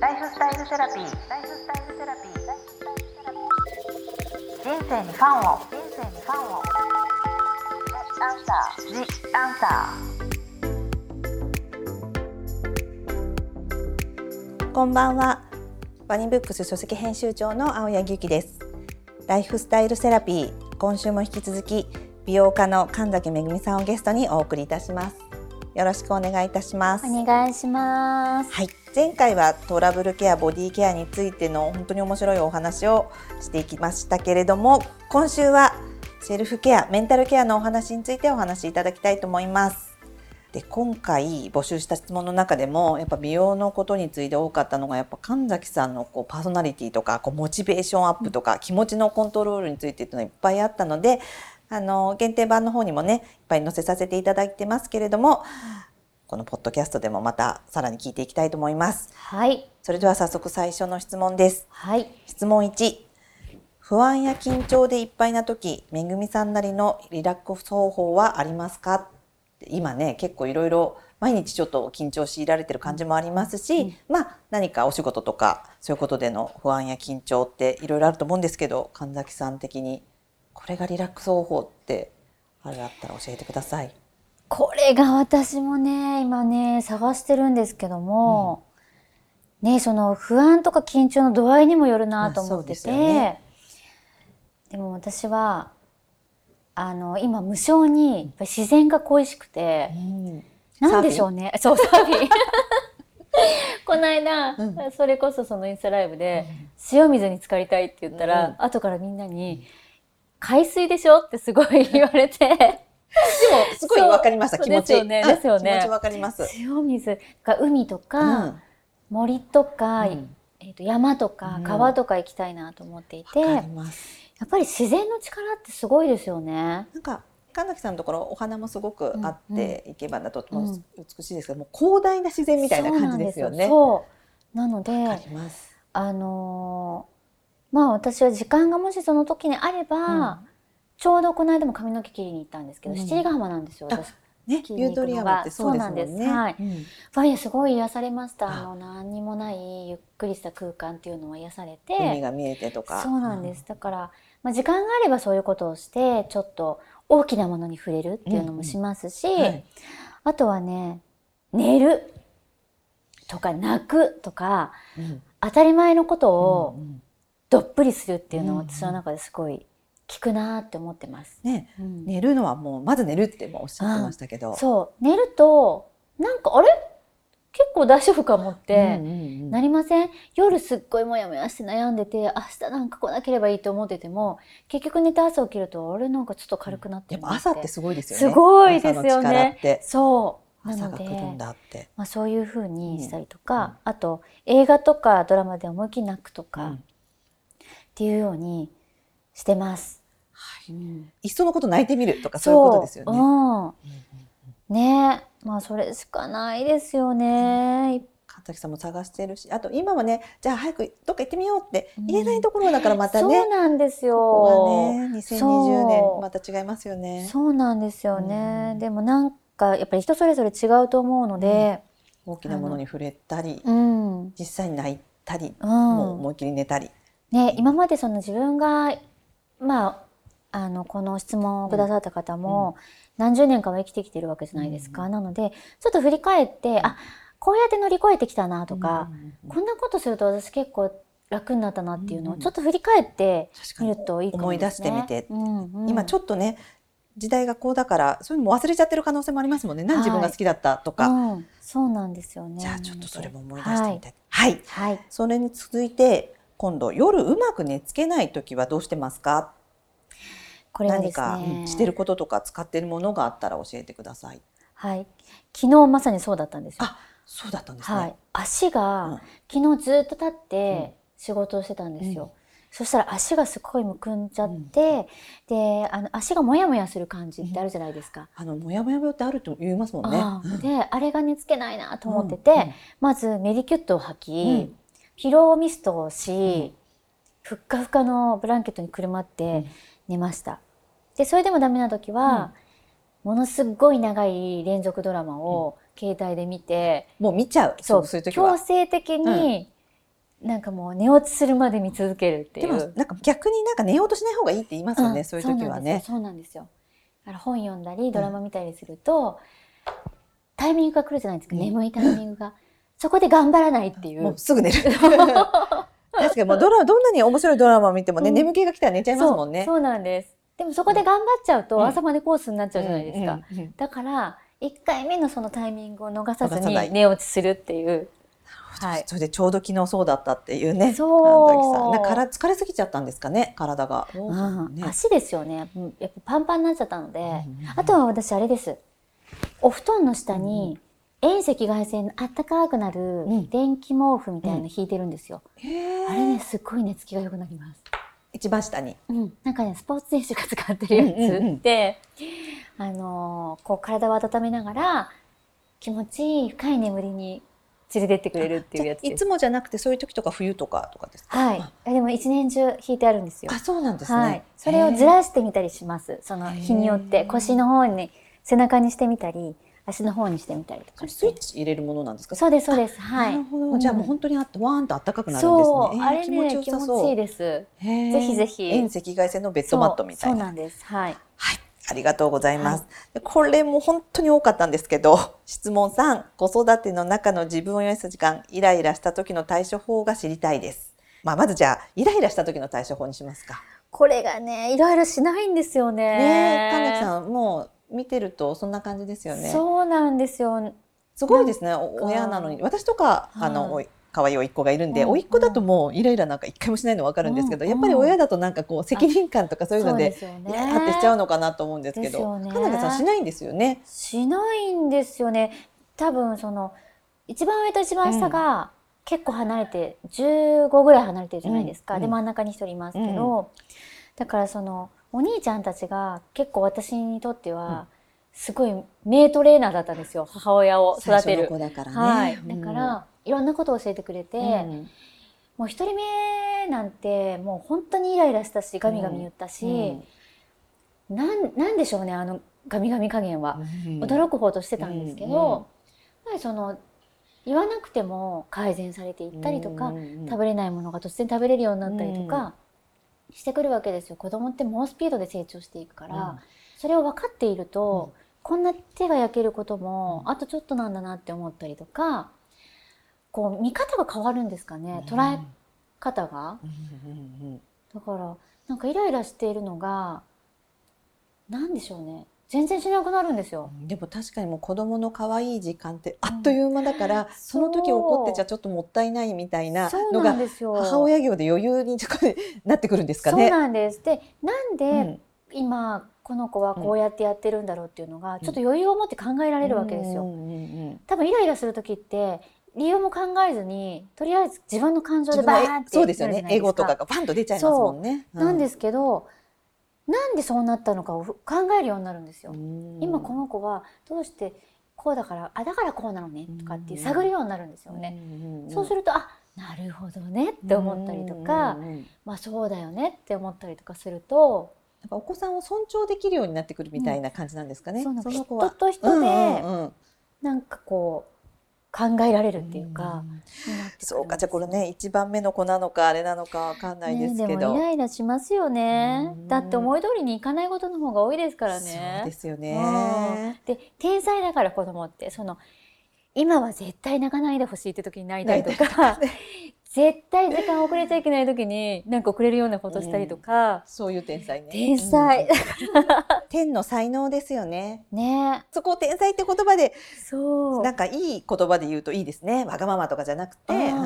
ライフスタイルセラピー。人生にファンを。こんばんは。ワニブックス書籍編集長の青柳由紀です。ライフスタイルセラピー。今週も引き続き美容家の神崎恵さんをゲストにお送りいたします。よろしくお願いいたします。お願いします。はい。前回はトラブルケア、ボディケアについての本当に面白いお話をしていきましたけれども、今週はセルフケア、メンタルケアのお話についてお話しいただきたいと思います。で、今回募集した質問の中でもやっぱ美容のことについて多かったのが、やっぱ神崎さんのこうパーソナリティとかこうモチベーションアップとか気持ちのコントロールについてっていうのがいっぱいあったので、限定版の方にもね、いっぱい載せさせていただいてますけれども、このポッドキャストでもまたさらに聞いていきたいと思います。はい。それでは早速最初の質問です。はい。質問1。不安や緊張でいっぱいな時、めぐみさんなりのリラックス方法はありますか？今ね、結構いろいろ毎日ちょっと緊張しいられてる感じもありますし、何かお仕事とかそういうことでの不安や緊張っていろいろあると思うんですけど、神崎さん的にこれがリラックス方法ってあれだったら教えてください。これが私もね、今ね探してるんですけども、ね、その不安とか緊張の度合いにもよるなと思ってて、そうですよね。でも私は今無性にやっぱり自然が恋しくて、なんでしょうね。そう、サーフィンこの間、それこそそのインスタライブで、塩水に浸かりたいって言ったら、後からみんなに、海水でしょってすごい言われて。でもすごいわかりました。気持ち。ですよね。気持ちわかります。塩水が海とか、森とか、山とか川とか行きたいなと思っていて、わかります。やっぱり自然の力ってすごいですよね。なんか神崎さんのところお花もすごくあって、いけばなとっても美しいですけど、もう広大な自然みたいな感じですよね。そうなんですよ。そう。なので、わかります。私は時間がもしその時にあれば、ちょうどこの間も髪の毛切りに行ったんですけど、七里ヶ浜なんですよ。私ね、ユートリアムってそうですもんね。そうなんです。はい。すごい癒されました。何にもないゆっくりした空間っていうのは癒されて、海が見えてとか。そうなんです。だから、時間があればそういうことをして、ちょっと大きなものに触れるっていうのもしますし、あとはね、寝るとか泣くとか、当たり前のことを、どっぷりするっていうのは私の中ですごい効くなって思ってます。ね、寝るのはもうまず寝るってもおっしゃってましたけど、そう寝るとなんかあれ結構大丈夫かもってなりません？夜すっごいモヤモヤして悩んでて、明日なんか来なければいいと思ってても、結局寝て朝起きるとあれなんかちょっと軽くなって。でも朝ってすごいですよね。すごいですよね。朝の力って。そう。朝が来るんだって。そういう風にしたりとか、あと映画とかドラマで思いっきり泣くとか。っていうようにしてます。はい。いっそのこと泣いてみるとかそういうことですよね。ね、それしかないですよね。神崎さんも探してるし、あと今はね、じゃあ早くどっか行ってみようって言えないところだからまたね。そうなんですよ。ここがね、2020年また違いますよね。そうなんですよね。でもなんかやっぱり人それぞれ違うと思うので、大きなものに触れたり、実際に泣いたり、もう思いっきり寝たり。ね、今までその自分が、この質問をくださった方も何十年かは生きてきてるわけじゃないですか。なのでちょっと振り返って、あ、こうやって乗り越えてきたなとか、こんなことすると私結構楽になったなっていうのをちょっと振り返ってみるといいかもですね。思い出してみて、今ちょっとね時代がこうだからそういうのも忘れちゃってる可能性もありますもんね。何自分が好きだったとか、そうなんですよね。じゃあちょっとそれも思い出してみたい。はい、はい、それに続いて今度夜うまく寝つけないときはどうしてますか？これはですね、何かしてることとか使ってるものがあったら教えてください。はい、昨日まさにそうだったんですよ。あ、そうだったんですね。はい、足が、昨日ずっと立って仕事をしてたんですよ。そしたら足がすごいむくんじゃって、で、足がもやもやする感じってあるじゃないですか。もやもや病ってあると言いますもんね。で、あれが寝つけないなと思ってて、まずメディキュットを履き、ピローミストをし、ふっかふかのブランケットにくるまって寝ました。で、それでもダメな時は、ものすごい長い連続ドラマを携帯で見て、もう見ちゃう。そう、そういう時は強制的になんかもう寝落ちするまで見続けるっていう。でもなんか逆になんか寝ようとしない方がいいって言いますよね、うん、そういう時はね。そうなんですよ。だから本読んだりドラマ見たりすると、うん、タイミングが来るじゃないですか、うん、眠いタイミングが、そこで頑張らないっていう、もうすぐ寝る確かにもうどんなに面白いドラマを見てもね、うん、眠気が来たら寝ちゃいますもんね。そうなんです。でもそこで頑張っちゃうと朝までコースになっちゃうじゃないですか、うんうんうん、だから1回目のそのタイミングを逃さずに寝落ちするっていう。はい、それでちょうど昨日そうだったっていうね。そうなんか疲れすぎちゃったんですかね、体が、うんね、足ですよね、やっぱパンパンになっちゃったので、うんうん、あとは私あれです、お布団の下に遠赤外線のあったかくなる電気毛布みたいなの引いてるんですよ、うんうん、あれねすっごい寝つきが良くなります。一番下に、うん、なんかねスポーツ選手が使ってるやつで、うんうんうん、こう体を温めながら気持ちいい深い眠りに連れてってくれるっていうやつです。いつもじゃなくてそういう時とか冬とかとかですか。はい。でも一年中引いてあるんですよ。あ、そうなんですね。はい、それをずらしてみたりします。その日によって腰の方に背中にしてみたり、足の方にしてみたりとか。スイッチ入れるものなんですか。そうですそうです。はい。なるほど、うん。じゃあもう本当にあってわーんと暖かくなるんですね。そう。あれね気持ちいいです。ぜひぜひ。遠赤外線のベッドマットみたいな。そうなんです。はい。はい。ありがとうございます、はい、これも本当に多かったんですけど、質問3、子育ての中の自分を癒す時間、イライラした時の対処法が知りたいです、まずじゃあイライラした時の対処法にしますか。これがねイライラしないんですよね。ねえ、神崎さんもう見てるとそんな感じですよね。そうなんですよ。すごいですね、親なのに。私とか可愛い甥っ子がいるんで、甥っ子だともうイライラなんか一回もしないの分かるんですけど、やっぱり親だとなんかこう責任感とかそういうのでイライラってしちゃうのかなと思うんですけど、かなかさんしないんですよね。しないんですよね。多分その一番上と一番下が結構離れて、15ぐらい離れてるじゃないですか、うん、で真ん中に一人いますけど、うん、だからそのお兄ちゃんたちが結構私にとっては、すごい名トレーナーだったんですよ、母親を育てる。最初の子だからね、はい、だからいろんなことを教えてくれて、うん、もう一人目なんてもう本当にイライラしたしガミガミ言ったし、うん、なんでしょうね、あのガミガミ加減は、うん、驚く方としてたんですけど、うん、やっぱりその言わなくても改善されていったりとか、うん、食べれないものが突然食べれるようになったりとかしてくるわけですよ。子供って猛スピードで成長していくから、うん、それを分かっていると、うん、こんな手が焼けることもあとちょっとなんだなって思ったりとか、こう見方が変わるんですかね、捉え方が、うん、だからなんかイライラしているのがなんでしょうね、全然しなくなるんですよ。でも確かにもう子どもの可愛い時間ってあっという間だから、うん、その時怒ってちゃちょっともったいないみたいなのが母親業で余裕になってくるんですかね。そうなんです。でなんで今この子はこうやってやってるんだろうっていうのがちょっと余裕を持って考えられるわけですよ、うんうんうんうん、多分イライラする時って理由も考えずにとりあえず自分の感情でバーンって出るじゃないですか。エゴとかがバンと出ちゃいますもんね、うん、なんですけどなんでそうなったのかを考えるようになるんですよ。今この子はどうしてこうだからだからこうなのねとかっていう探るようになるんですよね。そうするとあなるほどねって思ったりとか、まあそうだよねって思ったりとかするとなんかお子さんを尊重できるようになってくるみたいな感じなんですかね、うん、その子は人と人で、うんうん、なんかこう考えられるっていうか、そうかじゃあこれね1番目の子なのかあれなのかわかんないですけど、ね、でもイライラしますよね。だって思い通りにいかないことの方が多いですからね。そうですよね。で天才だから子供ってその今は絶対泣かないでほしいって時に泣いたりとか絶対時間遅れちゃいけない時になんか遅れるようなことしたりとか、うん、そういう天才ね。天才、うん、天の才能ですよね。ね、そこを天才って言葉でそうなんかいい言葉で言うといいですね。わがままとかじゃなくて、うん、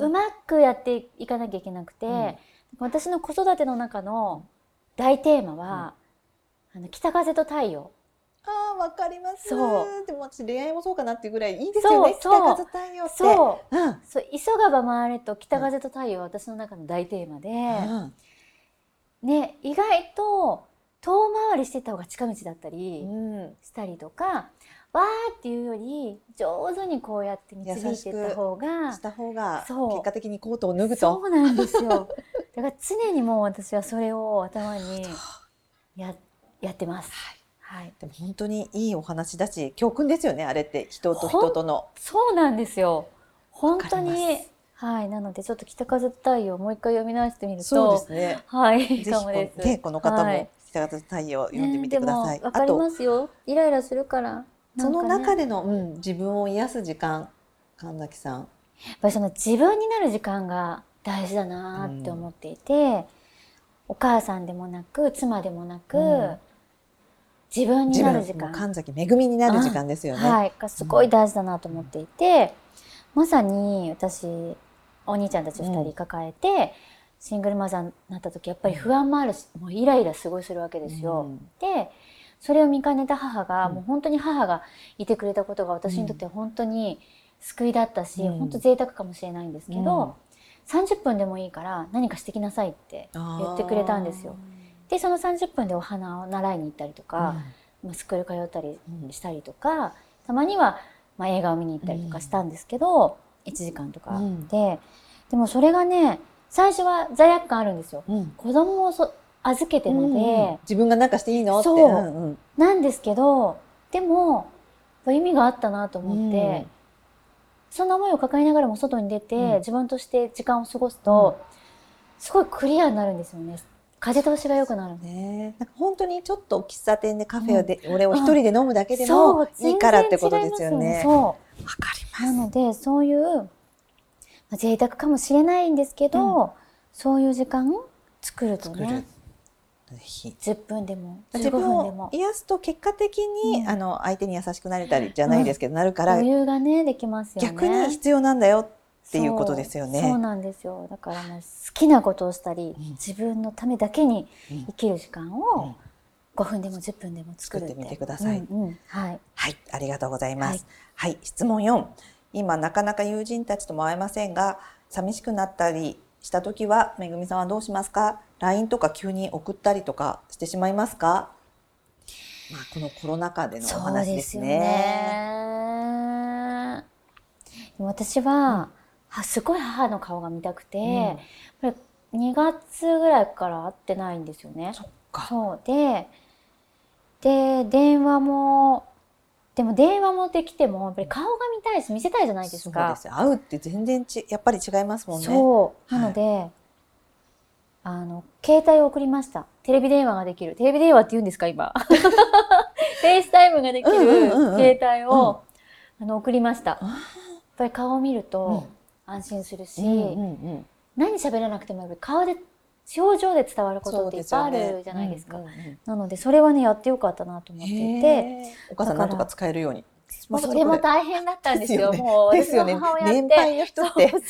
うまくやっていかなきゃいけなくて、うん、私の子育ての中の大テーマは、うん、北風と太陽。あ、わかります。でも私恋愛もそうかなっていうぐらいいいですよね。そう北風と太陽ってそう、うん、そう急がば回れと北風と太陽は私の中の大テーマで、うんね、意外と遠回りしてた方が近道だったりしたりとか、うん、わーっていうより上手にこうやって導いていった方が結果的にコートを脱ぐとそうなんですよだから常にもう私はそれを頭にやってます。はい、でも本当にいいお話だし教訓ですよね。あれって人と人とのそうなんですよ。本当になのでちょっと北風と太陽をもう一回読み直してみると、そうですね、いいかもです。ぜひこの方も北風と太陽を読んでみてください。わかりますよ、イライラするから、その中での、自分を癒す時間、神崎さん、やっぱりその自分になる時間が大事だなって思っていて、お母さんでもなく妻でもなく、自分になる時間、神崎恵みになる時間ですよね、がすごい大事だなと思っていて、まさに私お兄ちゃんたち2人抱えて、シングルマザーになった時やっぱり不安もあるし、もうイライラすごいするわけですよ、でそれを見かねた母が、もう本当に母がいてくれたことが私にとって本当に救いだったし、本当贅沢かもしれないんですけど、30分でもいいから何かしてきなさいって言ってくれたんですよ。でその30分でお花を習いに行ったりとか、スクール通ったりしたりとか、たまには映画を見に行ったりとかしたんですけど、1時間とかで、でもそれがね、最初は罪悪感あるんですよ、子供を預けてので、自分が何かしていいのって、なんですけど、でも意味があったなと思って、そんな思いを抱えながらも外に出て、自分として時間を過ごすと、すごいクリアになるんですよね。風通しが良くなるね。なんか本当にちょっと喫茶店でカフェで、俺を一人で飲むだけでもいいからってことですよね。そう、わかります。なのでそういう、贅沢かもしれないんですけど、そういう時間を作るとね。10分でも15分でも癒すと結果的に、相手に優しくなれたりじゃないですけど、なるから余裕がねできますよね。逆に必要なんだよっていうことですよね。そうなんですよ。だからもう好きなことをしたり、自分のためだけに生きる時間を5分でも10分でも作ってみてください。ありがとうございます。はい、質問4。今なかなか友人たちとも会えませんが、寂しくなったりしたときはめぐみさんはどうしますか？ LINE とか急に送ったりとかしてしまいますか？このコロナ禍でのお話ですね。私はすごい母の顔が見たくて、これ2月ぐらいから会ってないんですよね。そっか。そうで電話もできてもやっぱり顔が見たいし見せたいじゃないですか。そうです。会うって全然やっぱり違いますもんね。そうなので、携帯を送りました。テレビ電話ができる。テレビ電話って言うんですか今。FaceTime ができる携帯を送りました。やっぱり顔を見ると安心するし、何喋らなくてもやっぱり顔で表情で伝わることっていっぱいあるじゃないですか。なのでそれはねやってよかったなと思っていて、お母さんなんとか使えるように。それも大変だったんですよ。もう私の母親って年配の人って本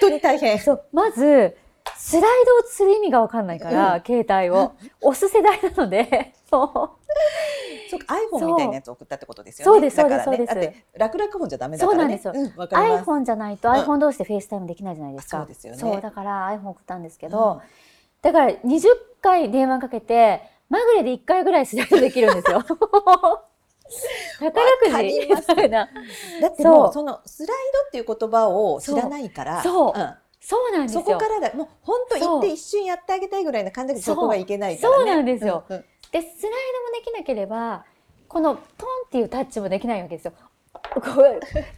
当に大変。まずスライドをする意味が分かんないから携帯を押す世代なので、iPhone みたいなやつ送ったってことですよね。そうですそうですそうです。だって楽々本じゃダメだからね。そうなんですよ。iPhone じゃないと iPhone 同士で FaceTime できないじゃないですか。そうですよね。そうだから iPhone 送ったんですけど。だから20回電話かけてまぐれで1回ぐらいスライドできるんですよ。宝くじみたいな。だってもうそのスライドっていう言葉を知らないから、そうなんですよ。そこからだもう本当行って一瞬やってあげたいぐらいな感じでそこがいけないからね。そうなんですよ。でスライドもできなければこのトンっていうタッチもできないわけですよ。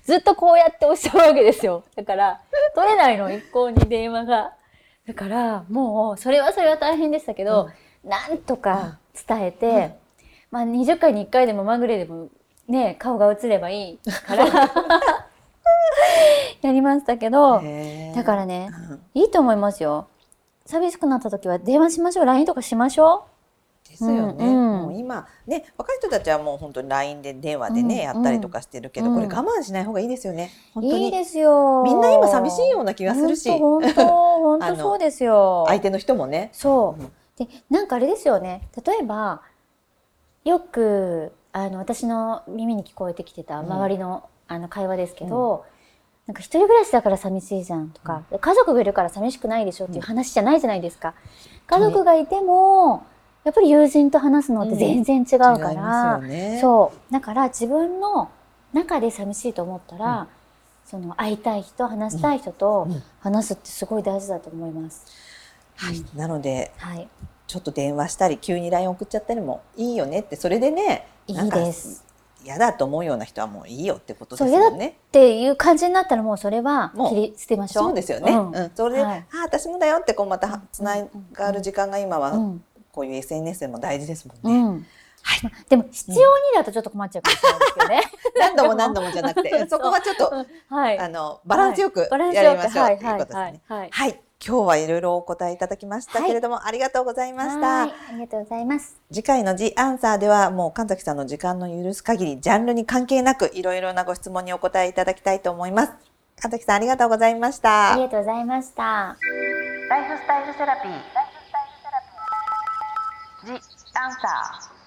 ずっとこうやって押しちゃうわけですよ。だから取れないの一向に電話が。だからもうそれは大変でしたけど、なんとか伝えて、20回に1回でもまぐれでもね顔が映ればいいからやりましたけど、だからね、いいと思いますよ。寂しくなった時は電話しましょう、 LINE とかしましょうですよね。もう今ね若い人たちはもう本当に LINE で電話でねやったりとかしてるけど、これ我慢しない方がいいですよね。本当にいいですよ。みんな今寂しいような気がするし、本当そうですよ。相手の人もね。そう。で、なんかあれですよね。例えばよく私の耳に聞こえてきてた周りの会話ですけど、なんか一人暮らしだから寂しいじゃんとか、家族がいるから寂しくないでしょっていう話じゃないじゃないですか。家族がいてもやっぱり友人と話すのって全然違うから、そう。だから自分の中で寂しいと思ったら。その会いたい人、話したい人と話すってすごい大事だと思います。なので、ちょっと電話したり急に LINE 送っちゃったりもいいよねって、それでね、いいです。嫌だと思うような人はもういいよってことですよね。そう、嫌だっていう感じになったらもうそれは切り捨てましょう。そうですよね、うんうん、それで、はい、あ私もだよってこうまたつながる時間が今はこういう SNS でも大事ですもんね、うんうんはい、でも必要にだとちょっと困っちゃうかもしれないですけどね何度も何度もじゃなくてそこはちょっと、はい、バランスよくやりましょうということですね。はい、今日はいろいろお答えいただきましたけれども、はい、ありがとうございました。ありがとうございます。次回の The Answer ではもう神崎さんの時間の許す限りジャンルに関係なくいろいろなご質問にお答えいただきたいと思います。神崎さんありがとうございました。ありがとうございました。ライフスタイルセラピー The Answer